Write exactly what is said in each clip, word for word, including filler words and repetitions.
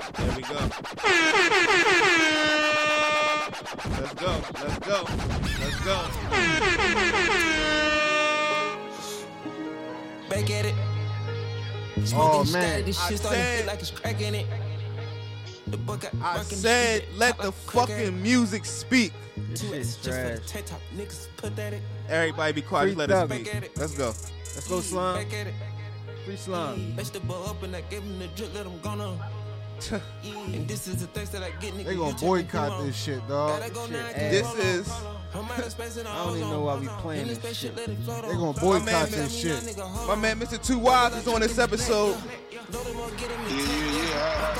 There we go. Let's go. Let's go. Let's go. Back at it. Oh, man. I said, I said let the fucking music speak. This shit's trash. Everybody be quiet. Let us speak. Let's go. Let's go, Slime. Free Slime. And this is the things that I get. They gonna boycott this shit, dog. Shit. This is. I don't even know why we playing this shit. They gonna boycott this shit. My man, Mister Two Wise is on this episode. Yeah, yeah, yeah. I'm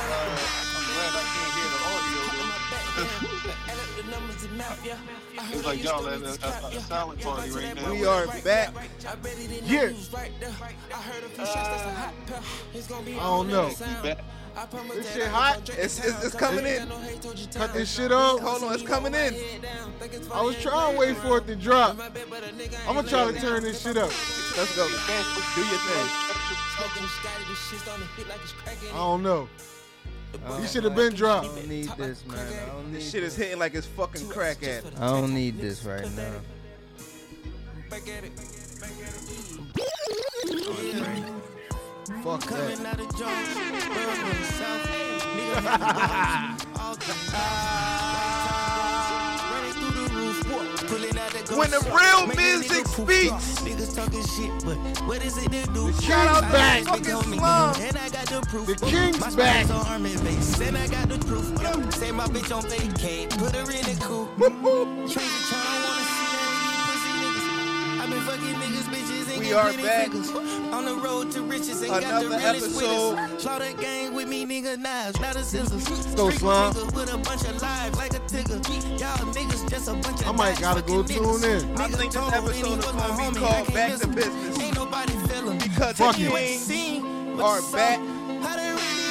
glad I can't hear the audio. It's like y'all at a, a, a silent party right now. We are back. Yeah. Uh, I don't know. This shit hot. It's, it's, it's coming in. Cut this shit off. Hold on. It's coming in. I was trying to wait for it to drop. I'm going to try to turn this shit up. Let's go. Do your thing. I don't know. You should have been dropped. I don't need this, man. I don't need this shit this. Is hitting like it's fucking crack at. I don't need this right now. Fuck that. When the real music speaks. Talking shit, but what is it they do? Shout out back. And I got the proof. The king's back. Then I got the proof. Say my bitch on vacay. Put her in the coop. I've been fucking niggas, bitches, and getting niggas on the road to riches and got the realest winners. Slow that gang with me, nigga. Knives, not a scissors. Go Slime. With a bunch of lives like a tigger. Y'all niggas just a bunch of I might gotta go tune in. I think this episode is gonna be called Back to Business. Ain't nobody feeling because the Queens are back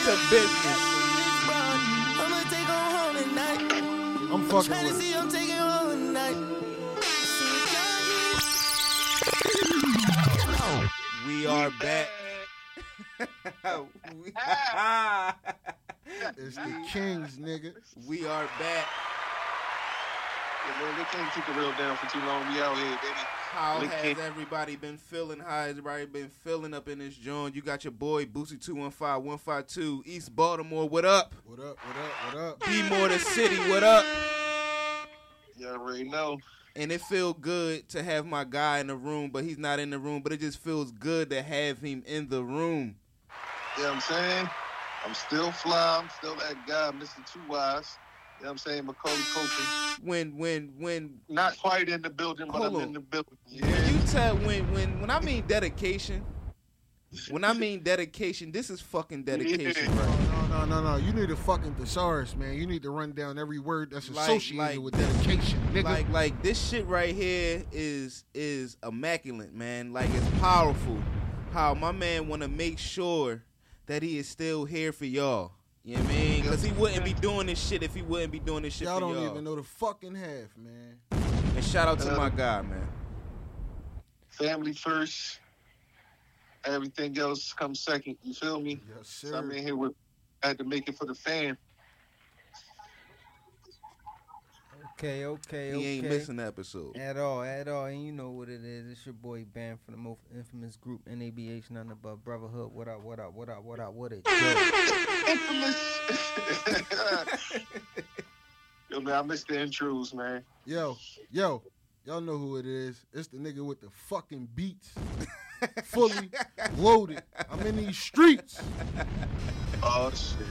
to business. I'm gonna take her home tonight. I'm fucking with it. I'm taking home tonight. We are back. It's the Kings, nigga. We are back. Yeah, man, they can't keep the real down for too long. We out here, baby. How has everybody been feeling? How has everybody been feeling up in this joint? You got your boy Boosie two one five one five two, East Baltimore. What up? What up? What up? What up? Be More the City. What up? Y'all already know. And it feels good to have my guy in the room, but he's not in the room. But it just feels good to have him in the room. You know what I'm saying? I'm still fly. I'm still that guy, Mister Two Wise. You know what I'm saying? Macaulay Culkin. When, when, when... Not quite in the building, but I'm on. In the building. Yeah. When you tell... When, when, when I mean dedication... When I mean dedication, this is fucking dedication, bro. No, no, no, no. You need a fucking thesaurus, man. You need to run down every word that's like, associated like, with dedication, nigga. Like, like this shit right here is is immaculate, man. Like, it's powerful. How my man want to make sure that he is still here for y'all. You know what I mean? Because he wouldn't be doing this shit if he wouldn't be doing this shit y'all for y'all. Y'all don't even know the fucking half, man. And shout out to my guy, man. Family first. Everything else comes second. You feel me? Yes, sir. So I'm in here with. I had to make it for the fan. Okay, okay, he okay. He ain't missing an episode at all, at all. And you know what it is. It's your boy Bam from the most infamous group N A B H, nothing but brotherhood. What up? What up? What up? What up? What it? Infamous. Yo, man, I missed the intros, man. Yo, yo, y'all know who it is. It's the nigga with the fucking beats. Fully loaded. I'm in these streets. Oh, shit.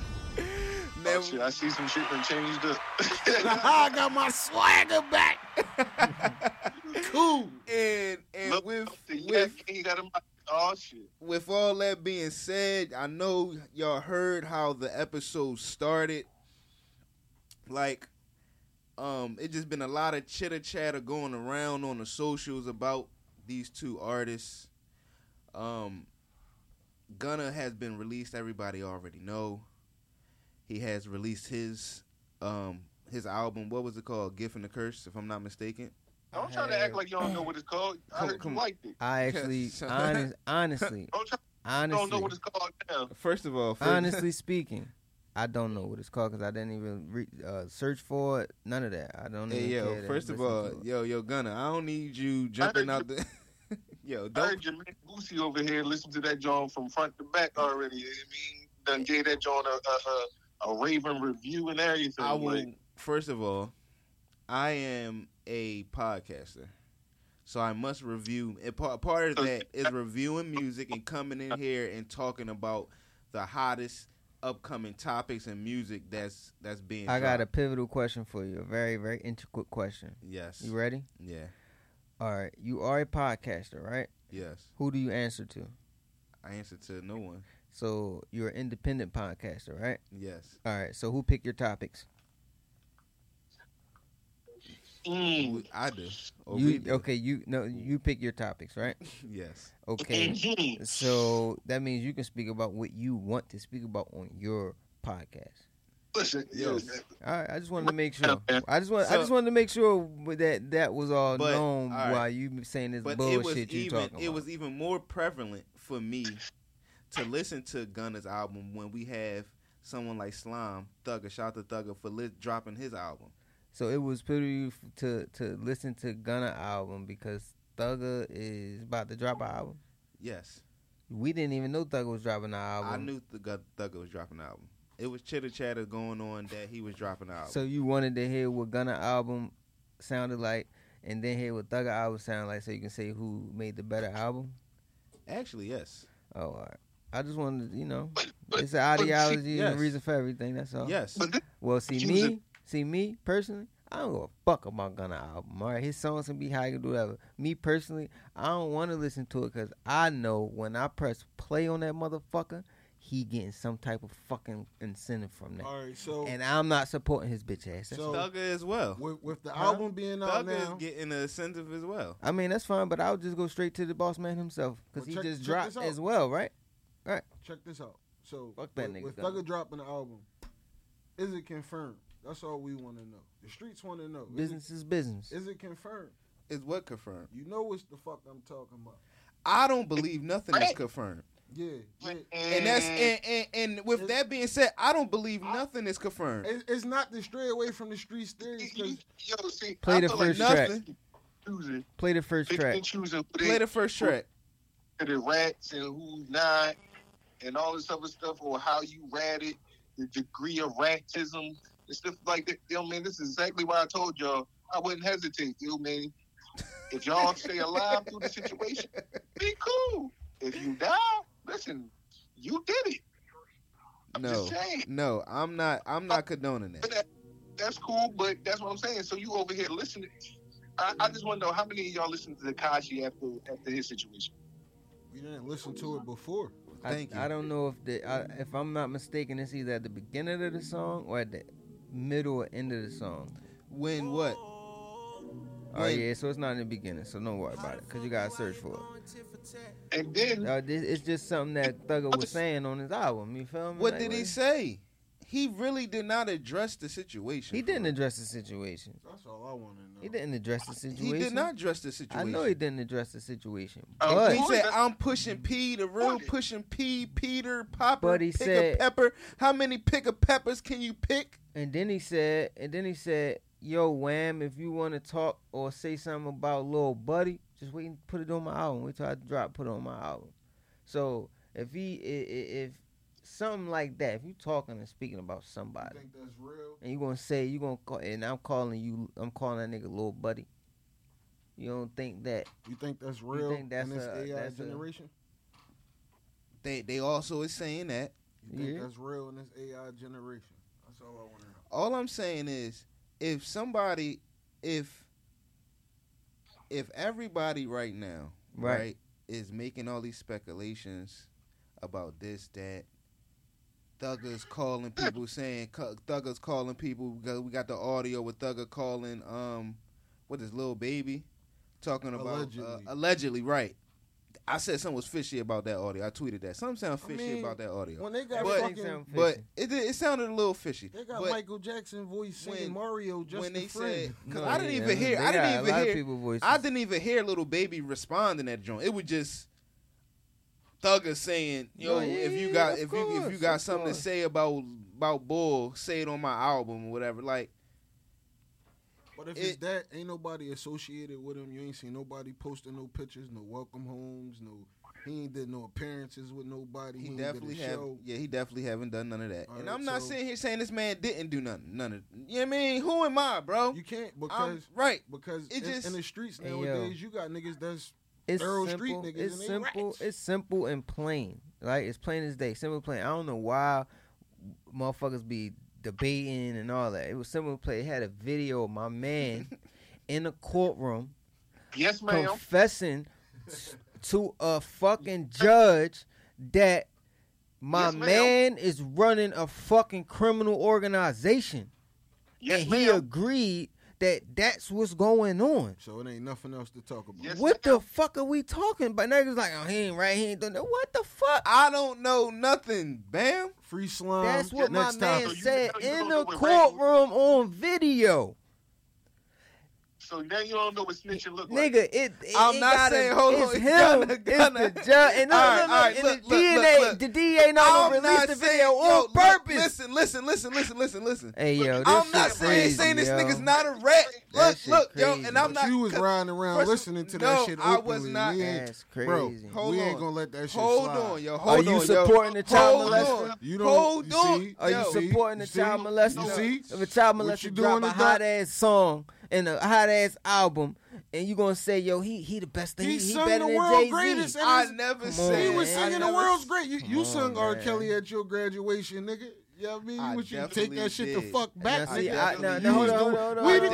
Now, oh, shit. I see some shit that changed up. I got my swagger back. Cool. And and Look, with, with, you gotta, oh, shit. With all that being said, I know y'all heard how the episode started. Like, um, it just been a lot of chitter-chatter going around on the socials about these two artists. Um, Gunna has been released. Everybody already know. He has released his um his album. What was it called? Gift and the Curse, if I'm not mistaken. Don't try to act like you don't know what it's called. I heard you liked it. I actually, honest, honestly, honestly, don't know what it's called now. First of all, first, honestly speaking, I don't know what it's called because I didn't even re- uh, search for it. None of that. I don't. Hey, even yo, care first of all, yo, yo, Gunna, I don't need you jumping out you, the. Yo, don't. I heard your man Boosie over here listen to that joint from front to back already. I mean, done gave that joint a a, a a raving review and everything. I will. Like, first of all, I am a podcaster, so I must review. And part part of that is reviewing music and coming in here and talking about the hottest upcoming topics and music that's that's being. I got a pivotal question for you, a very, very intricate question. Yes. You ready? Yeah. All right. You are a podcaster, right? Yes. Who do you answer to? I answer to no one. So you're an independent podcaster, right? Yes. All right. So who pick your topics? Mm. I do. Or you, do. Okay, you no, you pick your topics, right? Yes. Okay. So that means you can speak about what you want to speak about on your podcast. Listen, yes. I, I just wanted to make sure. I just want. So, I just wanted to make sure that that was all but, known all right. while you were saying this but bullshit you even, talking about. It was even more prevalent for me to listen to Gunna's album when we have someone like Slime, Thugger, shout out to Thugger for li- dropping his album. So it was pretty to to listen to Gunna album because Thugger is about to drop an album. Yes. We didn't even know Thugger was dropping an album. I knew Thugger, Thugger was dropping an album. It was chitter chatter going on that he was dropping an album. So you wanted to hear what Gunna album sounded like and then hear what Thugger album sounded like so you can say who made the better album? Actually, yes. Oh, all right. I just wanted to, you know, but, but, it's an ideology she, yes. and a reason for everything, that's all. Yes. Well, see me... A- See, me, personally, I don't give a fuck about Gunna album, all right? His songs can be how you can do whatever. Me, personally, I don't want to listen to it because I know when I press play on that motherfucker, he getting some type of fucking incentive from that. All right, so... And I'm not supporting his bitch ass. So Thugger as well. With, with the huh? album being out now... Thugger is getting an incentive as well. I mean, that's fine, but I'll just go straight to the boss man himself because well, he just dropped as well, right? All right. Check this out. So, fuck that with, nigga, with Thugger dropping the album, is it confirmed? That's all we want to know. The streets want to know. Business is, it, is business. Is it confirmed? Is what confirmed? You know what the fuck I'm talking about. I don't believe nothing is confirmed. Yeah. yeah. And that's and, and, and with it's, that being said, I don't believe I, nothing is confirmed. It, it's not to stray away from the streets theories. Yo, see, play the first like track. Nothing. Play the first track. Play the first track. The rats and who's not and all this other stuff or how you ratted, the degree of ratism. It's just like, that. Yo, man, this is exactly why I told y'all I wouldn't hesitate, yo, man. If y'all stay alive through the situation, be cool. If you die, listen, you did it. I'm no, just saying. No, I'm not, I'm not I, condoning that. that. That's cool, but that's what I'm saying. So you over here listening. I, I just want to know how many of y'all listened to Tekashi after, after his situation? We didn't listen to it before. Thank I, you. I don't know if the, I, if I'm not mistaken, it's either at the beginning of the song or at the middle or end of the song. When what? Oh when? Yeah, so it's not in the beginning, so don't worry about it because you gotta search for it. And then uh, this, it's just something that Thugger was saying on his album. You feel me? What like, did he say? He really did not address the situation. He didn't address the situation. That's all I want to know. He didn't address the situation. He did not address the situation. I know he didn't address the situation. But he said, I'm pushing P, the real pushing P, Peter, Popper, but he pick said, a pepper. How many pick a peppers can you pick? And then he said, and then he said, yo, Wham, if you want to talk or say something about Lil Buddy, just wait and put it on my album. Wait till I drop, put it on my album. So if he, if, if something like that. If you talking and speaking about somebody, you think that's real? And you gonna say you gonna call, and I'm calling you, I'm calling that nigga little buddy. You don't think that? You think that's real? You think that's in this a, A I that's generation? A, they they also is saying that. You think yeah. that's real in this A I generation? That's all I want to know. All I'm saying is, if somebody, if if everybody right now, right, right is making all these speculations about this, that. Thugger's calling people, saying Thugger's calling people. We got the audio with Thugger calling, um, what is Lil Baby talking about? Allegedly, uh, allegedly right. I said something was fishy about that audio. I tweeted that. Something sound fishy I mean, about that audio. When they got but, fucking, but it, it sounded a little fishy. They got but Michael Jackson voice singing Mario just when they said, because no, I didn't yeah, even hear. I didn't even hear. People voices. I didn't even hear Lil Baby respond in that joint. It was just. Thugger saying, yo, yeah, if you got if course, you if you got something course. to say about about bull, say it on my album or whatever. Like, but if it, it's that, ain't nobody associated with him. You ain't seen nobody posting no pictures, no welcome homes, no. He ain't did no appearances with nobody. He, he definitely have, yeah, he definitely haven't done none of that. All and right, I'm not so, sitting here saying this man didn't do nothing, none of. You know what I mean? Who am I, bro? You can't because I'm, right because it in, just, in the streets nowadays, yo, you got niggas that's thorough street niggas. It's and they simple. Rats. It's simple and plain. Like it's plain as day. Simple and plain. I don't know why motherfuckers be debating and all that. It was simple and plain. It had a video of my man in a courtroom, yes, ma'am, confessing to a fucking judge that my yes, man is running a fucking criminal organization. Yes, and he ma'am. agreed that that's what's going on. So it ain't nothing else to talk about. Yes, what ma'am. the fuck are we talking about? Niggas like, oh, he ain't right, he ain't done that. What the fuck? I don't know nothing, Bam. Free Slime. That's what my man so said in the courtroom on video. So now you don't know what snitching look like. Nigga, it, it I'm it not saying, hold on, it's him, Gunna, Gunna. It's the judge. And no, all right, no, no, right, the D A not going to release the video on purpose. Listen, listen, listen, listen, listen, listen. Hey, yo, this I'm not crazy, saying yo. this nigga's not a rat. Look, look, yo, and I'm but not. You was riding around listening to that no, shit openly. I was not. That's crazy. Bro, hold we on. ain't going to let that shit hold slide. Hold on, yo, hold on, yo. Are you supporting the child molester? Hold on. Are you supporting the child molester? If a child molester drop a hot-ass song and a hot-ass album, and you going to say, yo, he he the best thing. He, he sung better the world's greatest. I never said. He was singing the world's great. You, you sung R. Kelly at your graduation, nigga. You know what I mean? I Would you take that shit did. the fuck back? I see, I, no, no, hold on, hold on, hold on. We the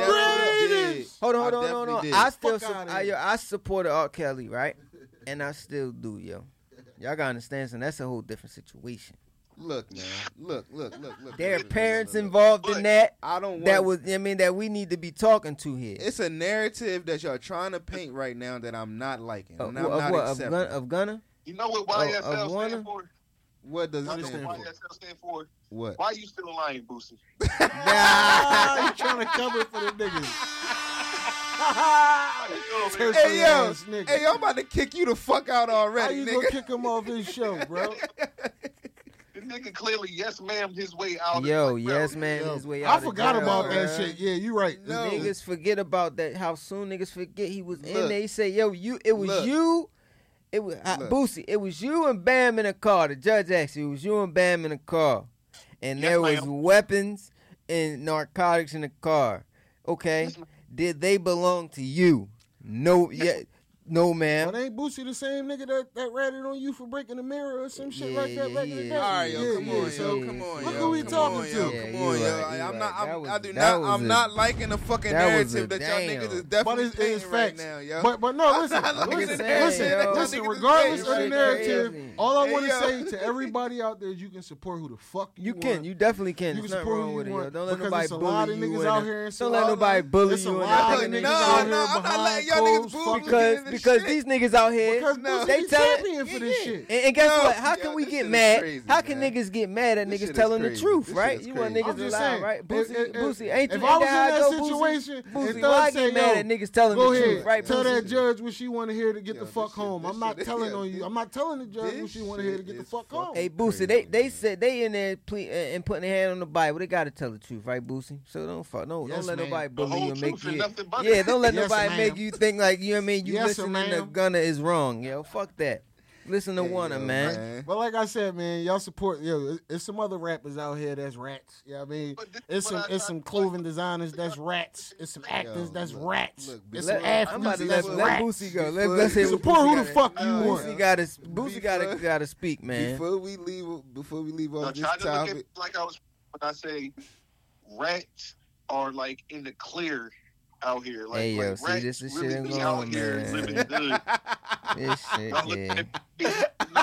greatest. Hold on, hold on, hold on. Did. I still su- I, yo, I supported R. Kelly, right? And I still do, yo. Y'all got to understand, son, that's a whole different situation. Look, man. Look, look, look, look. There are parents look, look, look. involved but in that. I don't. Want that was. I mean, that we need to be talking to here. It's a narrative that y'all trying to paint right now that I'm not liking. Uh, and I'm of not what? Accepting. Of, Gun- of Gunna? You know what Y S L oh, stand for? What does it stand for? Y S L stand for? What? Why you still lying, Boosie? Nah, you trying to cover for the niggas. Hey yo, hey yo, I'm about to kick you the fuck out already. How you nigga? gonna kick him off his show, bro? Nigga clearly yes ma'am his way out. Yo, like, yes ma'am yo. his way out. I forgot jail, about bro. that shit. Yeah, you right. No. Niggas forget about that. How soon niggas forget he was look, in. They say, yo, you. It was look, you. It was I, Boosie. It was you and Bam in a car. The judge asked you. It was you and Bam in a car, and yes, there was ma'am. weapons and narcotics in the car. Okay, yes, did they belong to you? No. Yeah. No, man. But ain't Boosie the same nigga that, that ratted on you for breaking the mirror or some shit yeah, like that? Yeah, back yeah. in the day? All right, yo, yeah, come yeah, on, yeah, yo, come on, Look yo, who we talking on, to. Yo, come yeah, on, yo. Right, I'm right. not, I'm, was, I do not, I'm a, not liking the fucking that narrative that y'all damn. niggas is definitely painting right now, yo. But, but no, listen, listen, saying, listen, yo. listen, regardless of the narrative, crazy. all I hey, want to say to everybody out there, you can support who the fuck you want. You can, you definitely can. You can support who you want. Don't let nobody bully you. Don't let nobody bully you. No, no, I'm not letting y'all niggas bully because. Because shit. these niggas out here, because no, they telling for this yeah. shit. And, and guess no. what? How can yo, we get mad? Crazy, How can man. niggas get mad at this niggas telling the truth, this right? You want niggas to lie, right? Boosie, if, if, Boosie, ain't if you? If I was in that go, situation, Boosie, and why I get mad at niggas telling the truth, right? Tell Boosie. that judge what she want to hear to get yo, the fuck home. I'm not telling on you. I'm not telling the judge what she want to hear to get the fuck home. Hey, Boosie, they they said they in there and putting their hand on the Bible. They got to tell the truth, right, Boosie? So don't fuck. No, don't let nobody bully you and make you. Yeah, don't let nobody make you think like you know what I mean. You listen. Listening to Gunna is wrong, yo. Fuck that. Listen to yeah, Gunna, man. man. But like I said, man, y'all support. Yo, it's some other rappers out here that's rats. You know what I mean? It's some, it's some clothing designers that's rats. It's some actors yo, that's look, rats. Look, it's let, some athletes that's let, rats. Let Boosie go. Let, let's say support who the fuck you want. Boosie got to. Boosie got got to speak, man. Before we leave, before we leave off this topic, try to look at, like I was when I say, rats are like in the clear. Out here, like, hey, yo, like see, this is really shit going on, here man. Living good. This shit, yeah. No,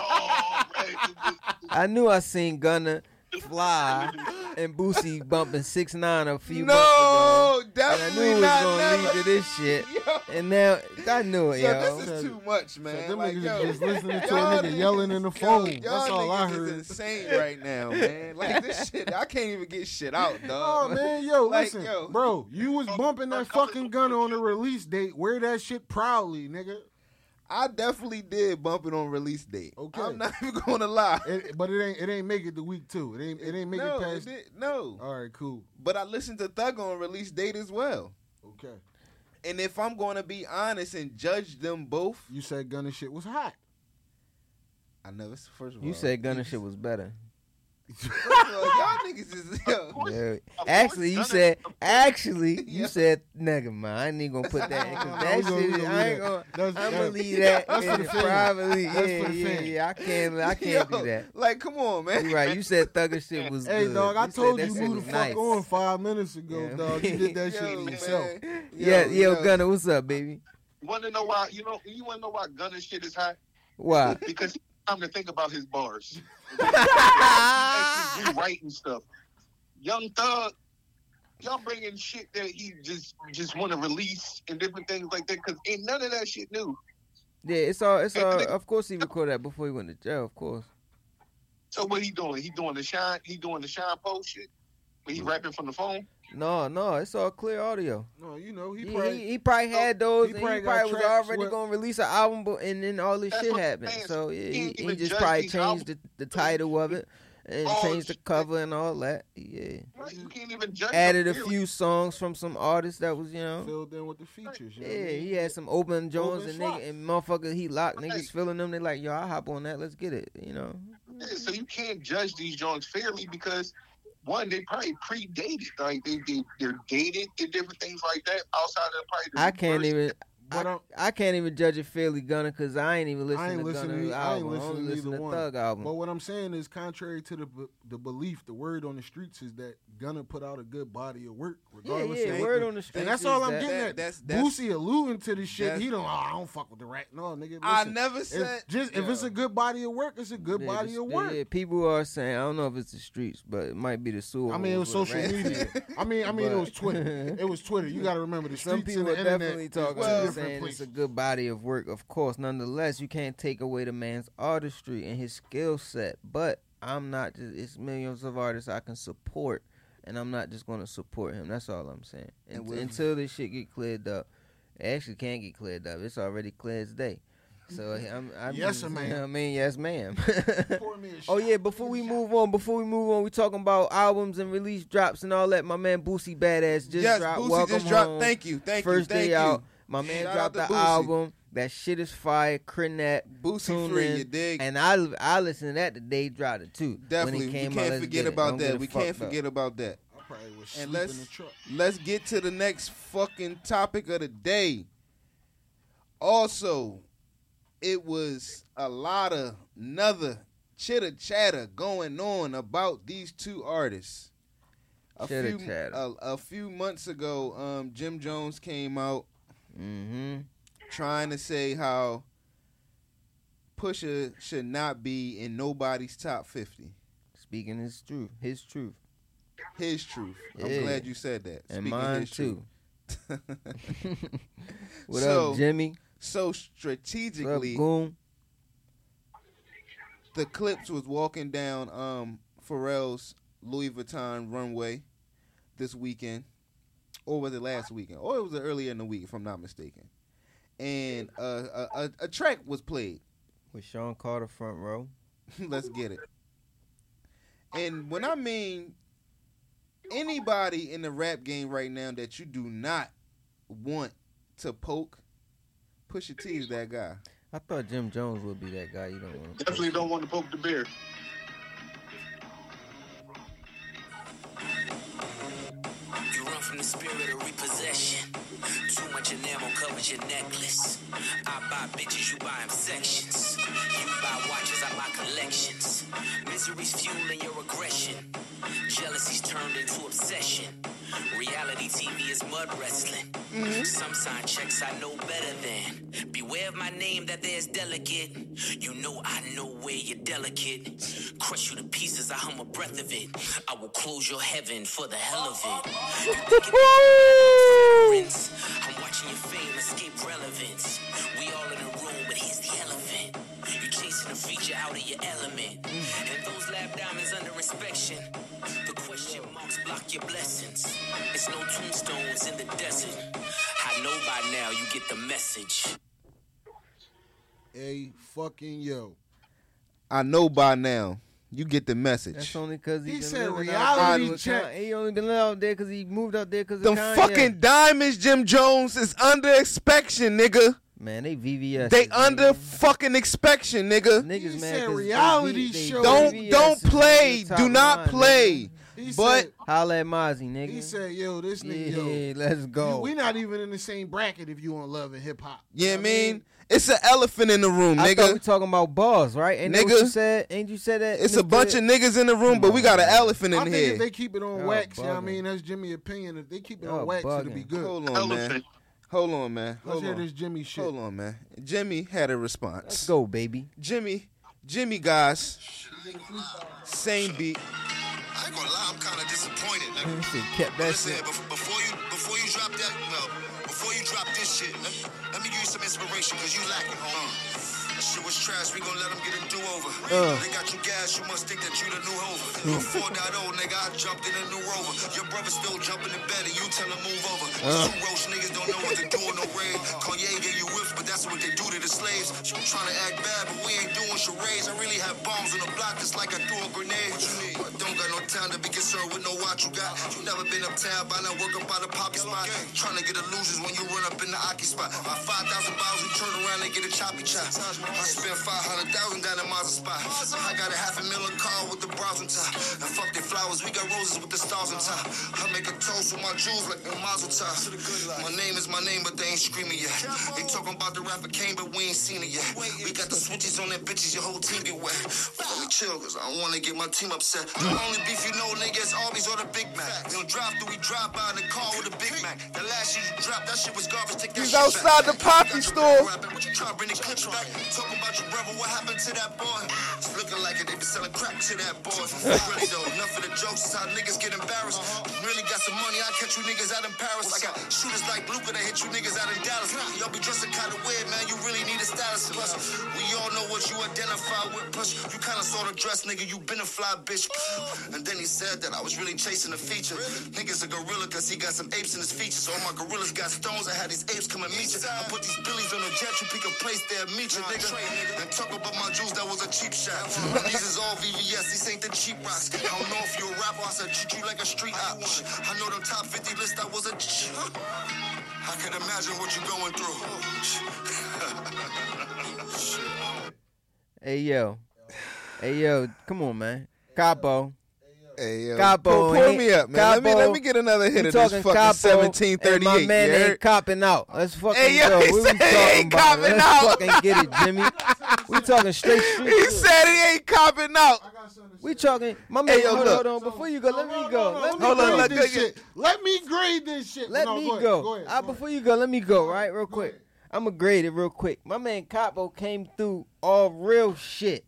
I knew I seen Gunna fly and Boosie bumping six nine a few no, months ago. No, definitely and I knew it was going to lead to this shit. Yo. And now, I knew it, yo. yo. This is too much, man. So them like, niggas yo, just listening to a nigga yelling in the phone. Yo, That's all I heard. Is insane right now, man. Like, this shit, I can't even get shit out, dog. Oh, man, yo, like, listen. Yo. Bro, you was bumping that fucking Gunna on the release date. Wear that shit proudly, nigga. I definitely did bump it on release date. Okay, I'm not even gonna lie. It, but it ain't it ain't make it the week two. It ain't it ain't make no, it past. It did, no. All right, cool. But I listened to Thugger on release date as well. Okay. And if I'm gonna be honest and judge them both, you said Gunna shit was hot. I know. It's first of all. You said Gunna shit was better. First of all, y'all niggas is yo. Actually, you said. Actually, you yeah. said. Nigga, man, I ain't even gonna put that in because that shit. Gonna I ain't gonna. That's, I'm gonna leave that privately. Yeah, yeah, yeah, yeah. I can't. I can't yo, do that. Like, come on, man. You're right. You said Thugger shit was. Hey, good. dog. I you told you move the fuck nice. on five minutes ago, yeah. dog. You did that yo, shit to yourself. Yo, yeah, yo, yo, Gunna, what's up, baby? Want to know why? You know, you want to know why Gunna shit is hot? Why? Because. Time to think about his bars. He's writing stuff. Young Thug, y'all bringing shit that he just just want to release and different things like that because ain't none of that shit new. Yeah, it's all. It's all. Of course, he recorded that before he went to jail. Of course. So what he doing? He doing the shine. He doing the shine post shit. He rapping from the phone. No, no, it's all clear audio. No, you know he probably he, he probably had those. He probably, and he probably was already with, gonna release an album, but, and then all this that's shit happened. So yeah, he, he, he just probably changed the, the title of it and oh, changed the cover and all that. Yeah, you can't even judge. Added a few songs from some artists that was you know filled in with the features. You know? Yeah, he had some open Jones and nigga, and motherfucker he locked right. niggas filling them. They like yo, I hop on that. Let's get it. You know. Yeah, so you can't judge these Jones fairly because. One, they probably predated, like they, they they're dated and different things like that. Outside of probably, the I can't even, but I, I can't even judge it fairly, Gunna, because I ain't even listening to Gunna's album. I ain't listening to either one. Thug album. But what I'm saying is, contrary to the the belief, the word on the streets is that Gunna put out a good body of work, regardless. Yeah, yeah, of word on the streets, and that's all I'm that, getting that, at. That's, that's, Boosie alluding to this shit. He don't. Oh, I don't fuck with the rat. No, nigga. Listen, I never said. Just yo. If it's a good body of work, it's a good yeah, body of work. Yeah, people are saying. I don't know if it's the streets, but it might be the sewer. I mean, it was social media. I mean, I mean, but, it was Twitter. It was Twitter. You got to remember the streets. Some people are definitely talking about this. And it's a good body of work, of course. Nonetheless, you can't take away the man's artistry and his skill set. But I'm not just, it's millions of artists I can support, and I'm not just going to support him. That's all I'm saying. And until this shit get cleared up, it actually can't get cleared up. It's already clear as day. So I'm, I'm yes, ma'am. You know I mean, yes, ma'am. Oh yeah. Before we move on, before we move on, we talking about albums and release drops and all that. My man Boosie Badass just yes, dropped. Boosie Welcome just dropped. Home. Thank you. Thank First you. First day you. Out. My man Shout dropped the Boosie. Album. That shit is fire. Crinette, Boosie free, in. You dig? And I, I listened to that the day he dropped it too. Definitely, when it came we can't out, forget about that. We can't forget up. About that. I probably was sleeping in the truck. And let's let's get to the next fucking topic of the day. Also, it was a lot of another chitter chatter going on about these two artists. A chitter few chatter. A, a few months ago, um, Jim Jones came out. Mm-hmm. Trying to say how Pusha should not be in nobody's top fifty. Speaking his truth, his truth, his truth. Yeah. I'm glad you said that. And Speaking mine his too. What so, up, Jimmy? So strategically, up, the clips was walking down um, Pharrell's Louis Vuitton runway this weekend. Or was it last weekend? Or it was earlier in the week, if I'm not mistaken. And uh, a, a, a track was played. With Sean Carter front row. Let's get it. And when I mean anybody in the rap game right now that you do not want to poke, Pusha T is that guy. I thought Jim Jones would be that guy. You don't want to Definitely poke. Don't want to poke the bear. From the spirit of repossession, too much enamel covers your necklace. I buy bitches, you buy them sections. You buy watches, I buy collections. Misery's fueling your aggression. Jealousy's turned into obsession. Reality T V is mud wrestling. Mm-hmm. Some sign checks I know better than. Beware of my name that there's delicate. You know I know where you're delicate. Crush you to pieces, I hum a breath of it. I will close your heaven for the hell of it. I'm watching your fame escape relevance. We all in a room, but here's the elephant. You're chasing a feature out of your element. And those lab diamonds under inspection. The question marks block your blessings. It's no tombstones in the desert. I know by now you get the message. a fucking yo. I know by now. You get the message. That's only because he, he said reality check. He only been out there because he moved out there because of them Kanye. Fucking diamonds, Jim Jones, is under inspection, nigga. Man, they V V S. They under nigga. fucking inspection, nigga. Niggas he said reality they, they show. Don't V V S don't play. Do not line, play. Nigga. But said, holla at Mozzie, nigga. He said, yo, this nigga, yeah, yo. Yeah, let's go. We not even in the same bracket if you on Love and Hip Hop. Yeah, you know I mean? mean? It's an elephant in the room, I nigga. I thought we talking about bars, right? Ain't nigga, that what you said? Ain't you said that? It's nigga? a bunch of niggas in the room, but we got an elephant in I here. I think if they keep it on Y'all wax, you know what I mean? That's Jimmy's opinion. If they keep it Y'all on wax, bugging. it'll be good. Hold on, elephant. man. Hold on, man. Hold Let's on. hear this Jimmy shit. Hold on, man. Jimmy had a response. Let's go, baby. Jimmy, Jimmy, guys. Same beat. I ain't gonna lie, I'm kind of disappointed. Like, kept that listen, shit. Before you, before you drop that, no, before you drop this shit, let me, let me give you some inspiration, because you lacking. Hold on. That shit was trash, we gonna let them get a do-over. Uh. They got you gas, you must think that you the new hover. Before that old nigga, I jumped in a new rover. Your brother still jumping in bed and you tell him move over. Uh. Two roach niggas don't know what to do in no raid. Kanye gave you whips, but that's what they do to the slaves. You trying to act bad, but we ain't doing charades. I really have bombs on the block, just like I threw a grenade. What you need? I don't got no time to be concerned with no watch you got. You never been uptown by now, working by the poppy spot. Trying to get illusions when you run up in the hockey spot. By five thousand miles, you turn around and get a choppy chop. I spent five hundred thousand down in Mazda spot. I got a half a million car with the bras on top. And fuck their flowers, we got roses with the stars on top. I make a toast with my jewels like a Mazel Tov. My name is my name, but they ain't screaming yet. They talking about the rapper Kane, but we ain't seen it yet. We got the switches on that bitches, your whole team get wet. Let me chill, cause I don't wanna get my team upset. The only beef you know, niggas, always on the Big Mac. They'll drive through, we drive by in the car with a Big Mac. The last shit you dropped, that shit was garbage. Take that He's shit outside back. The poppy store. What you trying to bring the clips back? Talking about your brother, what happened to that boy? It's looking like it, they been selling crap to that boy. Really though, enough of the jokes, it's how niggas get embarrassed. Uh-huh. Really got some money, I catch you niggas out in Paris. I got shooters like Luka that hit you niggas out in Dallas. Y'all be dressing kind of weird, man, you really need a stylist. Plus, we all know what you identify with. Plus, you kind of saw the dress, nigga, you been a fly bitch. And then he said that I was really chasing a feature. Niggas a gorilla, cause he got some apes in his features. All my gorillas got stones, I had these apes come and meet you. I put these billies on a jet, you pick a place there, meet you. And talk about my jewels, that was a cheap shot. My knees is all V V S, these ain't the cheap rocks. I don't know if you're a rapper, I said treat you like a street op. I know them top fifty list, I was a ch- I can imagine what you're going through. Hey yo, hey yo, come on man, Capo. Hey, yo. Capo, pull, pull me up, man. Capo, let me let me get another hit of this fucking seventeen thirty-eight. And my man ain't copping out. Let's fucking hey, yo, go. He what said we he ain't copping Let's out. Let's fucking get it, Jimmy. We talking straight street. He said he ain't copping out. We talking. My man, hey, yo, hold, hold on. So, before you go, no, let me go. No, no, let me hold on, let this shit. shit. Let me grade this shit. Let no, me go. go. go, ahead, go right, before you go, let me go. Right, real go quick. Ahead. I'm gonna grade it real quick. My man Capo came through all real shit.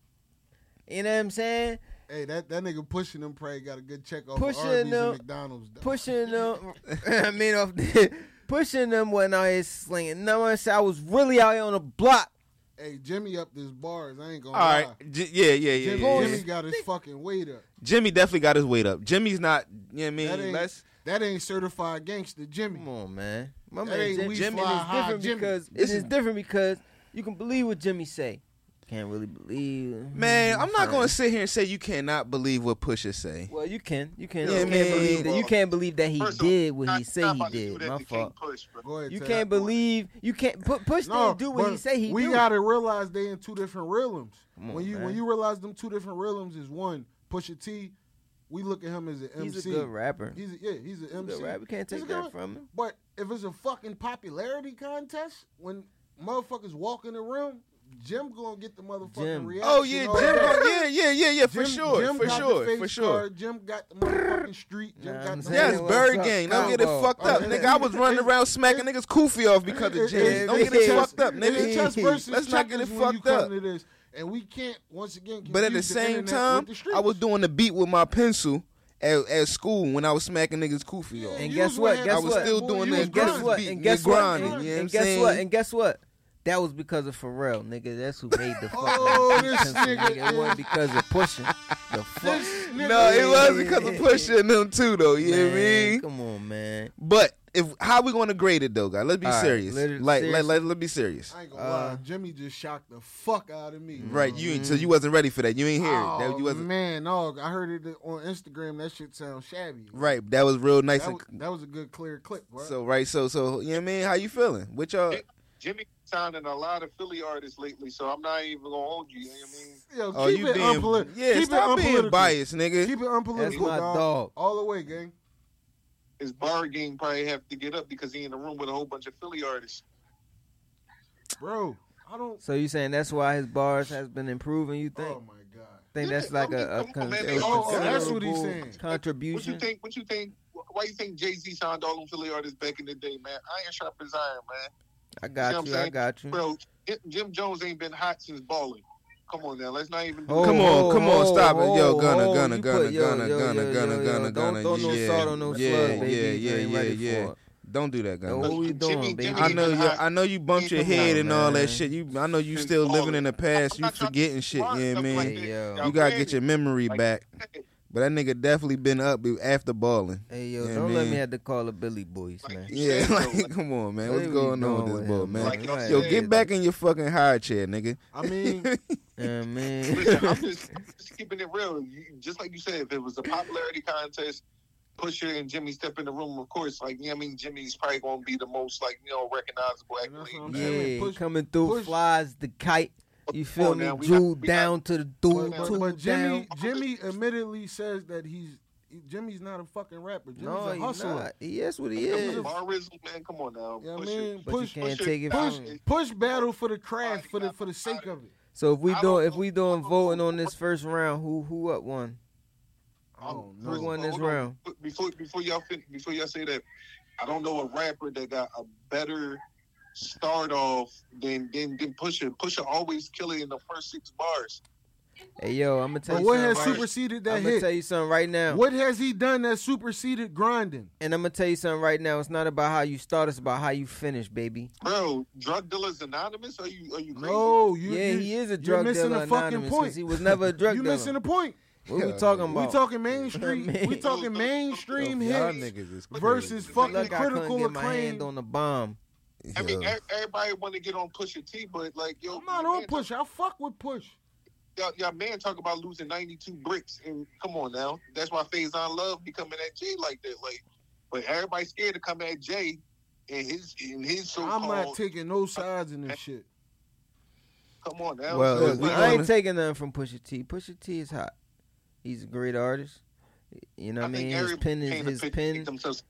You know what I'm saying? Hey, that, that nigga pushing them probably got a good check off pushing Arby's them, and McDonald's. Though. Pushing them, I mean, off the, pushing them wasn't out here slinging. No, I said I was really out here on the block. Hey, Jimmy up this bars. I ain't gonna lie. All right, J- yeah, yeah, yeah. Jimmy, yeah, yeah. Jimmy got his fucking weight up. Jimmy definitely got his weight up. Jimmy's not, you know what I mean? That ain't, that ain't certified gangster Jimmy. Come on, man. My that man ain't Jim, we Jimmy fly is different Jimmy. because it's yeah. different because you can believe what Jimmy say. Can't really believe. Man, I'm not going to sit here and say you cannot believe what Pusha say. Well, you can. You can. Yeah, you, can't believe that, you can't believe that he First did what not, he say he did. My fault. Push, ahead, you can't believe. Point. You can't. Push no, didn't do what he say he we do. We got to realize they in two different realms. On, when you man. when you realize them two different realms is one, Pusha T, we look at him as an M C. He's a good rapper. He's a, yeah, he's an he's M C. He's a good rapper. We can't take he's that from him. But if it's a fucking popularity contest, when motherfuckers walk in the room, Jim gonna get the motherfucking Jim. reaction. Oh yeah, Jim. Gonna, yeah, yeah, yeah, yeah. For Jim, sure, Jim for sure, for sure. Card. Jim got the motherfucking street. Jim nah, got the yes, Bird Gang. Don't get it fucked up, nigga. I was running around smacking niggas koofy off because of Jim. Don't get it fucked up, nigga. Let's not get it fucked up. And we can't once again. But at the same time, I was doing the beat with my pencil. At, at school when I was smacking niggas koofy off. And guess what? I was still doing that. Guess what? And guess what? And guess what? And guess what? That was because of Pharrell, nigga. That's who made the fuck. Oh, this nigga, nigga. It wasn't because of Pushing. The fuck. No, it was because of Pushing them too, though. You man, know what I mean? Come on, man. But if how we going to grade it though, guy? Let's be all serious. Right, like, like, like, let's be serious. I ain't gonna uh, lie. Jimmy just shocked the fuck out of me. Right, you mm-hmm. so you wasn't ready for that. You ain't hear oh, it. That, you wasn't. Man, no, I heard it on Instagram. That shit sounds shabby. Right, that was real nice. That was, and, that was a good clear clip. Bro. So right, so so you know what I mean? How you feeling? What y'all? It, Jimmy sounding a lot of Philly artists lately, so I'm not even gonna hold you. You know what I mean? Yo, keep oh, you it being unpolitical. Yeah, keep stop it unpolitical. Being biased, nigga. Keep it unpolitical. That's my dog. dog. All the way, gang. His bar game probably have to get up because he in the room with a whole bunch of Philly artists. Bro, I don't. So you saying that's why his bars has been improving? You think? Oh my god! Think yeah, that's like I mean, a, a, con- on, a oh, that's what he's saying. Contribution. What you think? What you think? Why you think Jay-Z signed all them Philly artists back in the day, man? Iron sharp as iron, man. I got you. Know you I got you, bro. Jim Jones ain't been hot since balling. Come on now, let's not even. Do oh, come on, come on, oh, stop oh, it, yo, Gunna, Gunna, Gunna, Gunna, Gunna, Gunna, Gunna, Gunna. Don't throw yeah, no salt on no yeah, slug, yeah, baby. Yeah, yeah, yeah, yeah. Don't do that, Gunna. What we doing, Jimmy, baby? I know, you, I know you bumped your head and all that shit. You, I know you still living in the past. You forgetting shit, yeah, man. You gotta get your memory back. But that nigga definitely been up after balling. Hey, yo, you know don't let mean? me have to call a Billy Boys, man. Yeah, like, come on, man. What's going on with this ball, man? Like yo, said, get back in your fucking high chair, nigga. I mean, yeah, man. Listen, I'm just, I'm just keeping it real. Just like you said, if it was a popularity contest, Pusha and Jimmy step in the room, of course. Like, you know what I mean? Jimmy's probably going to be the most, like, you know, recognizable athlete. Yeah, yeah. Push, coming through, push. Flies the kite. You feel oh, me? Now, dude got, down got, to the dude. But, but, but Jimmy, down. Jimmy admittedly says that he's Jimmy's not a fucking rapper. Jimmy's no, a hustler. He that's what he is. Bar Rizzle, man, come on now. Yeah, push I mean, it. But push, you can't push, take it push, push battle for the craft for the for the sake of it. So if we do if we doing voting on this first round, who who up won? Oh, who won this round? Before before y'all before y'all say that, I don't know a rapper that got a better start off, then then then Pusha. Pusha always kill it in the first six bars. Hey yo, I'm gonna tell but you what something. What has right. superseded that I'm hit? I'm gonna tell you something right now. What has he done that superseded grinding? And I'm gonna tell you something right now. It's not about how you start, it's about how you finish, baby. Bro, drug dealers anonymous? Are you are you crazy? No, you, yeah, you, he is a drug dealer. You're missing a fucking point. He was never a drug you dealer. You missing a point. What yeah, we talking about? We talking mainstream. Man. We talking mainstream hits versus fucking Look, critical acclaim. I couldn't get my hand on the bomb. I mean, yeah. everybody want to get on Pusha T, but like, yo, I'm not on Push. Talk, I fuck with Push. Y'all, y'all man talk about losing ninety-two bricks, and come on now, that's why Faison Love be coming at Jay like that. Like, but everybody's scared to come at Jay and his and his so-called. I'm not taking no sides in this shit. Come on now. Well, so, we I ain't taking nothing from Pusha T. Pusha T is hot. He's a great artist. You know what I mean? His pen is his pen.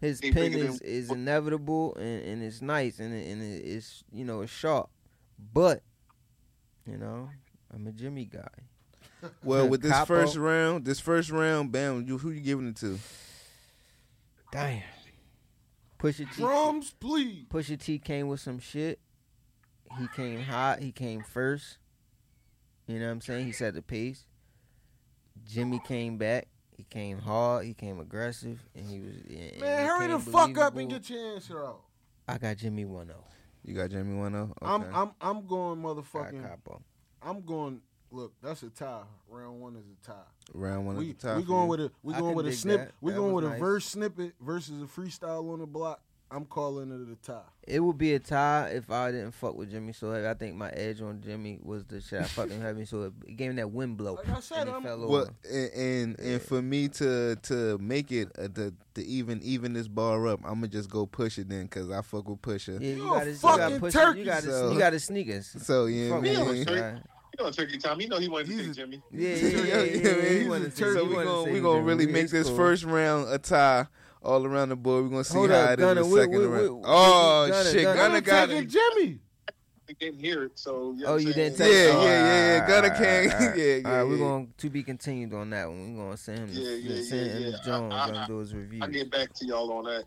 His pen is, is inevitable and, and it's nice and it, and it's you know it's sharp. But you know I'm a Jimmy guy. Well, with this Capo. first round, this first round, Bam, you, who you giving it to? Damn. Pusha T. Drums, please. Pusha T came with some shit. He came hot. He came first. You know what I'm saying? He set the pace. Jimmy came back. He came hard, he came aggressive, and he was... And man, he hurry the fuck up and get your answer out. I got Jimmy one oh. You got Jimmy one oh? Okay. I'm I'm I'm going motherfucking... Capo. I'm going... Look, that's a tie. Round one is a tie. Round one we, is a tie. We going with a we I going with a snip. We going with nice. a verse snippet versus a freestyle on the block. I'm calling it a tie. It would be a tie if I didn't fuck with Jimmy so heavy. I think my edge on Jimmy was the shit I fucked with heavy, so it gave him that wind blow. Like I said, and fell over. Well, and and, and yeah. for me to to make it uh, to, to even even this bar up, I'm gonna just go push it then because I fuck with Pusha. Yeah, you, you got a fucking push turkey. You got so, you got sneakers. So yeah, man. You know Turkey Tom. You know he wanted to see Jimmy. Yeah, yeah, yeah. yeah, yeah, yeah. He wanted to see. So we gonna we gonna really make this first round a tie. All around the board, we're gonna see Hold how up, it Gunna, is in the second we, we, round. We, oh Gunna, shit, Gunna, Gunna got it. Jimmy I didn't hear it, so you know oh, you didn't. Yeah, yeah, yeah, yeah. Gunna can't. All right, yeah, yeah, all right yeah. We're gonna to be continued on that one. We're gonna send him. Yeah, yeah, send yeah, him yeah. Jones I, I, gonna do his review. I'll get back to y'all on that.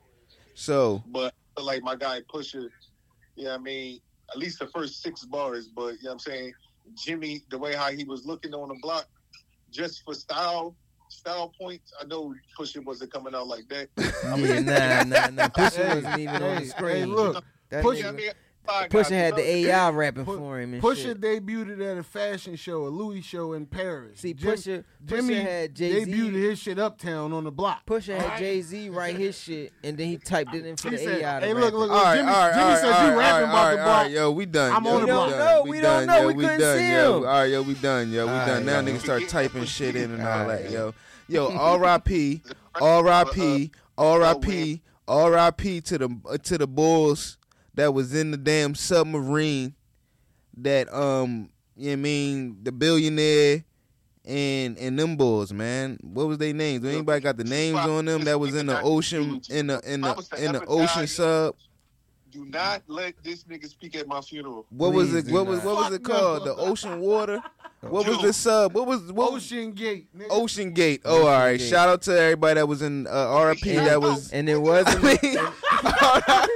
So, but like my guy Pusha, yeah, I mean, at least the first six bars. But you know what I'm saying, Jimmy, the way how he was looking on the block, just for style. Style points. I know Pusha wasn't coming out like that. I mean, yeah, nah, nah, nah. Pusha wasn't even on the screen. Hey, look, that Pusha, nigga, Pusha had the A I rapping P- for him. And Pusha shit. debuted at a fashion show, a Louis show in Paris. See, Jim, Pusha, Jimmy Pusha had Jay Z debuted his shit uptown on the block. Pusha had right. Jay Z write his shit, and then he typed it in for he the said, A I. Hey, look, look, look. Right, Jimmy, right, Jimmy right, said right, you rapping right, about right, the block. Right, yo, we done. I'm yo, on the block. Know, we, we don't know. We couldn't see him. All right, yo, we done. Yo, we done. Now niggas start typing shit in and all that. Yo, yo, R I P, R I P, R I P, R I P to the to the Bulls. That was in the damn submarine that, um, you know what I mean, the billionaire and and them boys, man. What was their names? Anybody got the names on them that was in the ocean, in the in the, in the ocean sub? Do not let this nigga speak at my funeral. What was it? What was what was it called? The ocean water? What was the sub? What was what Ocean Gate? Nigga. Ocean Gate. Oh, all right. Shout out to everybody that was in uh, R I P. That was and it wasn't. I mean, R I P.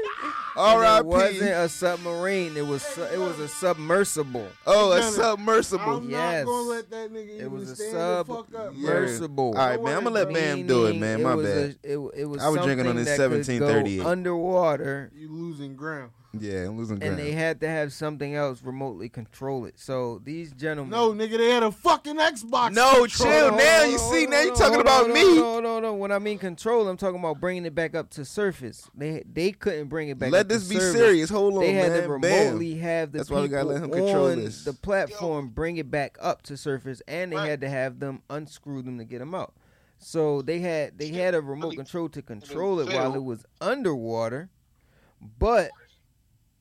It wasn't a submarine. It was su- it was a submersible. Oh, a submersible. I'm yes. not gonna let that nigga it was a submersible. Yeah. All right, man. I'm gonna let Bam do it, man. My it bad. A, it, it was I was drinking on this seventeen thirty-eight underwater. You losing ground. Yeah, I'm losing ground. And they had to have something else remotely control it. So these gentlemen. No, nigga, they had a fucking Xbox. No, chill. On, now on, you on, see, on, now you talking on, about on, me. No, no, no. When I mean control, I'm talking about bringing it back up to surface. They they couldn't bring it back. Let up this to be surface. serious. Hold on, they man. They had to remotely Bam. have the That's people why we gotta let him control on this. the platform Yo. bring it back up to surface, and they right. had to have them unscrew them to get them out. So they had they had a remote I mean, control to control I mean, it while it was underwater, but.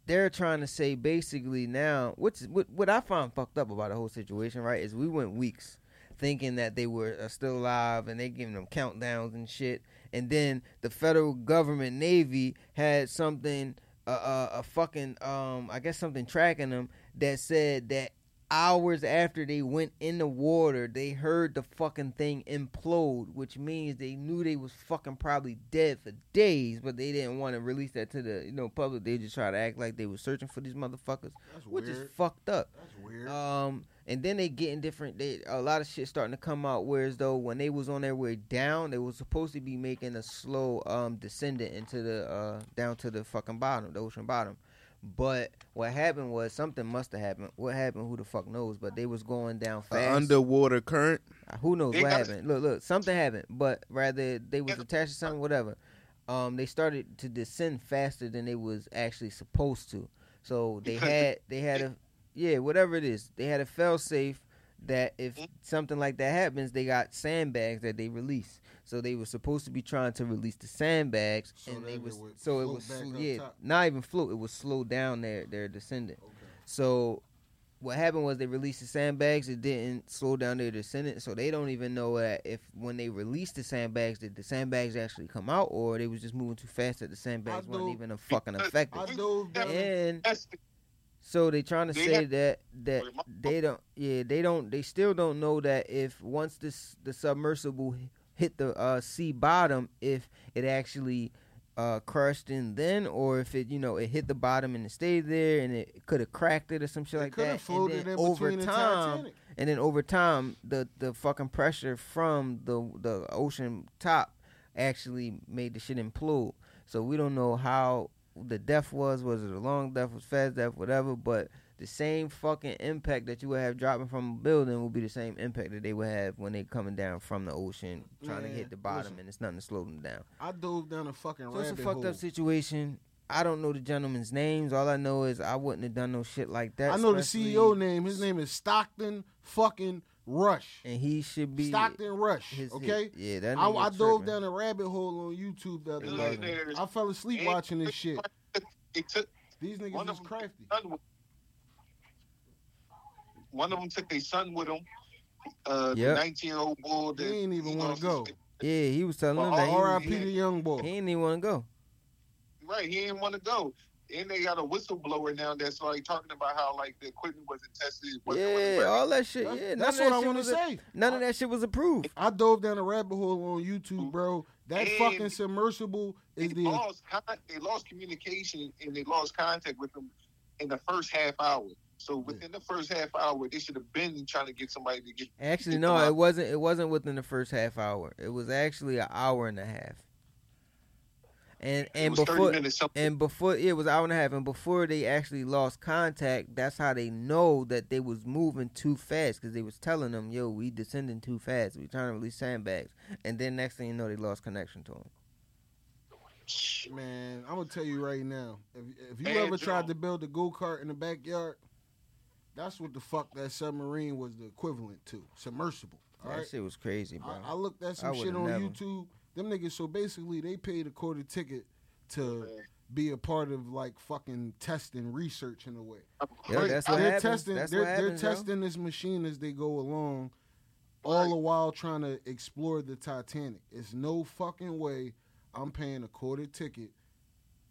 They're trying to say basically now, what's what, what I find fucked up about the whole situation, right, is we went weeks thinking that they were uh, still alive and they giving them countdowns and shit. And then the federal government Navy had something, uh, uh, a fucking, um, I guess something tracking them that said that hours after they went in the water, they heard the fucking thing implode, which means they knew they was fucking probably dead for days, but they didn't want to release that to the you know public. They just try to act like they was searching for these motherfuckers, That's which weird. is fucked up. That's weird. Um, and then they getting different. They, a lot of shit starting to come out. Whereas though when they was on their way down, they was supposed to be making a slow um descendant into the uh down to the fucking bottom, the ocean bottom. But what happened was something must have happened. What happened? Who the fuck knows? But they was going down fast. Uh, underwater current. Uh, who knows they what happened? It. Look, look, something happened. But rather they was attached to something, whatever. Um, they started to descend faster than they was actually supposed to. So they had, they had a, yeah, whatever it is, they had a fail-safe that if something like that happens, they got sandbags that they release. So they were supposed to be trying to release the sandbags, so and they was so it was yeah, not even float. It was slow down their their descendant. Okay. So what happened was they released the sandbags. It didn't slow down their descendant, so they don't even know that if when they released the sandbags, did the sandbags actually come out, or they was just moving too fast that the sandbags I weren't even a fucking effective. And so they trying to say that that they don't yeah they don't they still don't know that if once this the submersible hit the uh, sea bottom, if it actually uh, crushed in then, or if it, you know, it hit the bottom and it stayed there, and it could have cracked it or some shit it like that. It could have floated in between the Titanic. And then over time, the, the fucking pressure from the the ocean top actually made the shit implode. So we don't know how the death was. Was it a long death? Was fast death? Whatever. But the same fucking impact that you would have dropping from a building will be the same impact that they would have when they coming down from the ocean trying Man, to hit the bottom listen, and it's nothing to slow them down. I dove down a fucking rabbit hole. So it's a fucked hole. up situation. I don't know the gentleman's names. All I know is I wouldn't have done no shit like that. I know the C E O name. His name is Stockton fucking Rush. And he should be... Stockton Rush, his, okay? His, yeah, that I, I dove down a rabbit hole on YouTube the other night. I fell asleep watching this shit. It took, These niggas is crafty. One of them took their son with him, uh, yep. the nineteen-year-old boy. That, he didn't even want to go. Yeah, he was telling him that. R I P the young boy. He didn't even want to go. Right, he didn't want to go. And they got a whistleblower now that's like talking about how like the equipment wasn't tested. Wasn't yeah, right. all that shit. Yeah, that's what I want to say. None of that shit was approved. I dove down a rabbit hole on YouTube, bro. That and fucking submersible is they the... Lost con- they lost communication and they lost contact with them in the first half hour. So within the first half hour, they should have been trying to get somebody to get. Actually, get no, out. it wasn't. It wasn't within the first half hour. It was actually an hour and a half. And and before and before it was an hour and a half, and before they actually lost contact, that's how they know that they was moving too fast, because they was telling them, "Yo, we descending too fast. We trying to release sandbags." And then next thing you know, they lost connection to them. Man, I'm gonna tell you right now, if, if you hey, ever Joe. tried to build a go-kart in the backyard, that's what the fuck that submarine was the equivalent to, submersible. All that right? Shit was crazy, bro. I, I looked at some shit on never. YouTube. Them niggas, so basically they paid a quarter ticket to be a part of like fucking testing research in a way. Yeah, that's what they're happens. testing. That's they're what happens, they're testing yo. this machine as they go along, all the while trying to explore the Titanic. It's no fucking way I'm paying a quarter ticket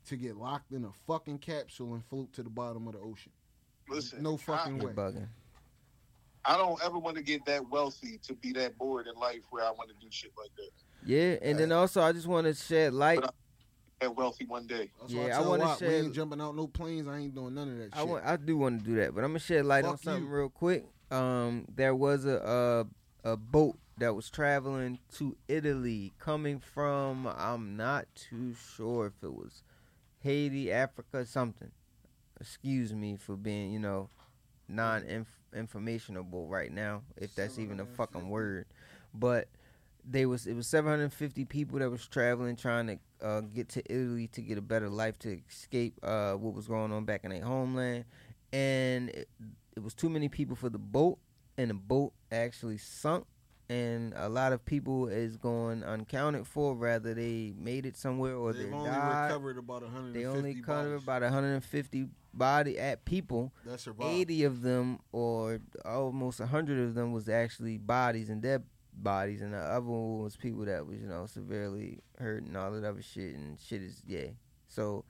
to get locked in a fucking capsule and float to the bottom of the ocean. Listen, no fucking I, way. Bugging. I don't ever want to get that wealthy to be that bored in life where I want to do shit like that. Yeah, and then also I just want to shed light. That wealthy one day. That's yeah, I, I want to shed. We ain't jumping out no planes. I ain't doing none of that. I shit. Want, I do want to do that, but I'm gonna shed light Fuck on something you. real quick. Um, there was a, a a boat that was traveling to Italy, coming from I'm not too sure if it was Haiti, Africa, something. Excuse me for being, you know, non-informationable right now, if that's even a fucking word, but. They was it was seven hundred fifty people that was traveling, trying to uh, get to Italy to get a better life, to escape uh, what was going on back in their homeland. And it, it was too many people for the boat, and the boat actually sunk. And a lot of people is going unaccounted for. Rather, they made it somewhere or They've they only died. recovered about one hundred fifty They only recovered about one hundred fifty body at people. That's eighty of them, or almost one hundred of them, was actually bodies and dead bodies, and the other one was people that was, you know, severely hurt and all that other shit, and shit is, yeah. So,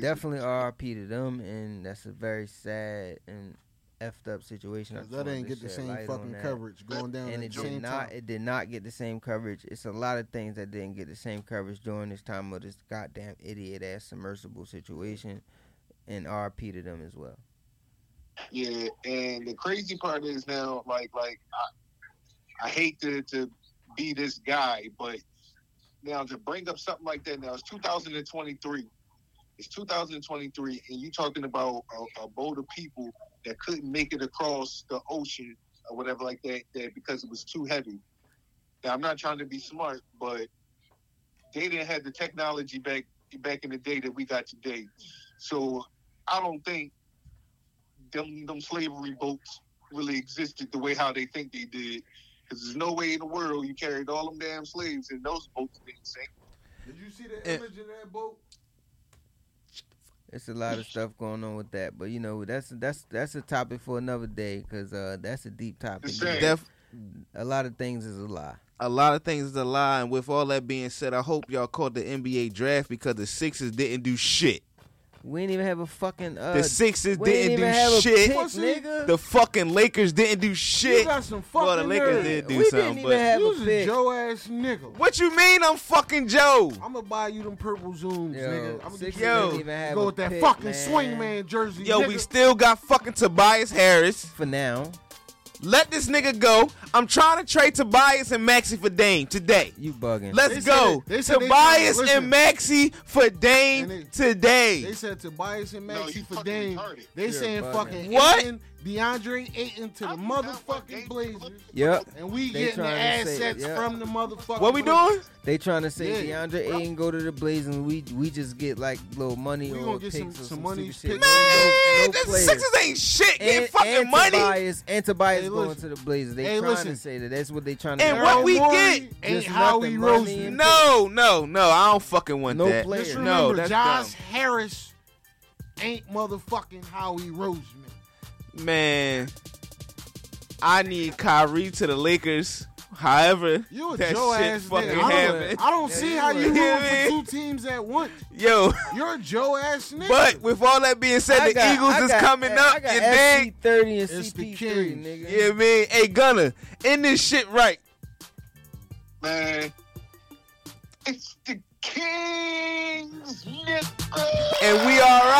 definitely R I P to them, and that's a very sad and effed up situation. That didn't get the same fucking coverage going down at the same time. It did not get the same coverage. It's a lot of things that didn't get the same coverage during this time of this goddamn idiot-ass submersible situation, and R I P to them as well. Yeah, and the crazy part is now, like, like, I, I hate to, to be this guy, but now to bring up something like that, now it's two thousand twenty-three. It's two thousand twenty-three, and you're talking about a, a boat of people that couldn't make it across the ocean or whatever like that, that because it was too heavy. Now, I'm not trying to be smart, but they didn't have the technology back back in the day that we got today. So I don't think them, them slavery boats really existed the way how they think they did. Because there's no way in the world you carried all them damn slaves and those boats didn't sink. Did you see the image of that boat? It's a lot of stuff going on with that, but you know that's that's that's a topic for another day, because uh, that's a deep topic. Def- a lot of things is a lie. A lot of things is a lie, and with all that being said, I hope y'all caught the N B A draft, because the Sixers didn't do shit. We didn't even have a fucking. Uh, the Sixers didn't, didn't do shit. Pick, nigga. The fucking Lakers didn't do shit. You got some fucking. Well, the Lakers nerds. did do we something. Didn't even have you a, was a Joe ass nigga. What you mean? I'm fucking Joe. I'm gonna buy you them purple Zooms, yo, nigga. I'm gonna yo. Didn't even have go with that pick, fucking man. Swingman jersey. Yo, nigga. We still got fucking Tobias Harris for now. Let this nigga go. I'm trying to trade Tobias and Maxey for Dame today. You bugging. Let's they go. Said, said Tobias said, and Maxey for Dame they, today. They said Tobias and Maxey no, for Dame. Retarded. They You're saying bugging. fucking what? Aiden, DeAndre Ayton to the motherfucking Blazers. Yep. And we they getting the assets yep. from the motherfucking What we doing? They trying to say yeah. DeAndre Bro. Ayton go to the Blazers. We we just get like little money we or picks some, or some, some money shit. Man, no, no the Sixers ain't shit. Get and, fucking and money. Tobias, and Tobias hey, going to the Blazers. They hey, trying listen. to say that. That's what they trying to. And what we get ain't how we rose. No, no, no. I don't fucking want no that. Player. Just remember, no, Josh dumb. Harris ain't motherfucking Howie Roseman. Man, I need Kyrie to the Lakers. However, you a that Joe shit ass fucking nigga. happened. I don't, I don't yeah, see you how you rooting for two teams at once. Yo, you're a Joe ass nigga. But with all that being said, I the got, Eagles got, is coming I, up. I got and C thirty and C P three, nigga. Yeah, man. Hey, Gunna, end this shit right. Man, it's the Kings, nigga. And we all right.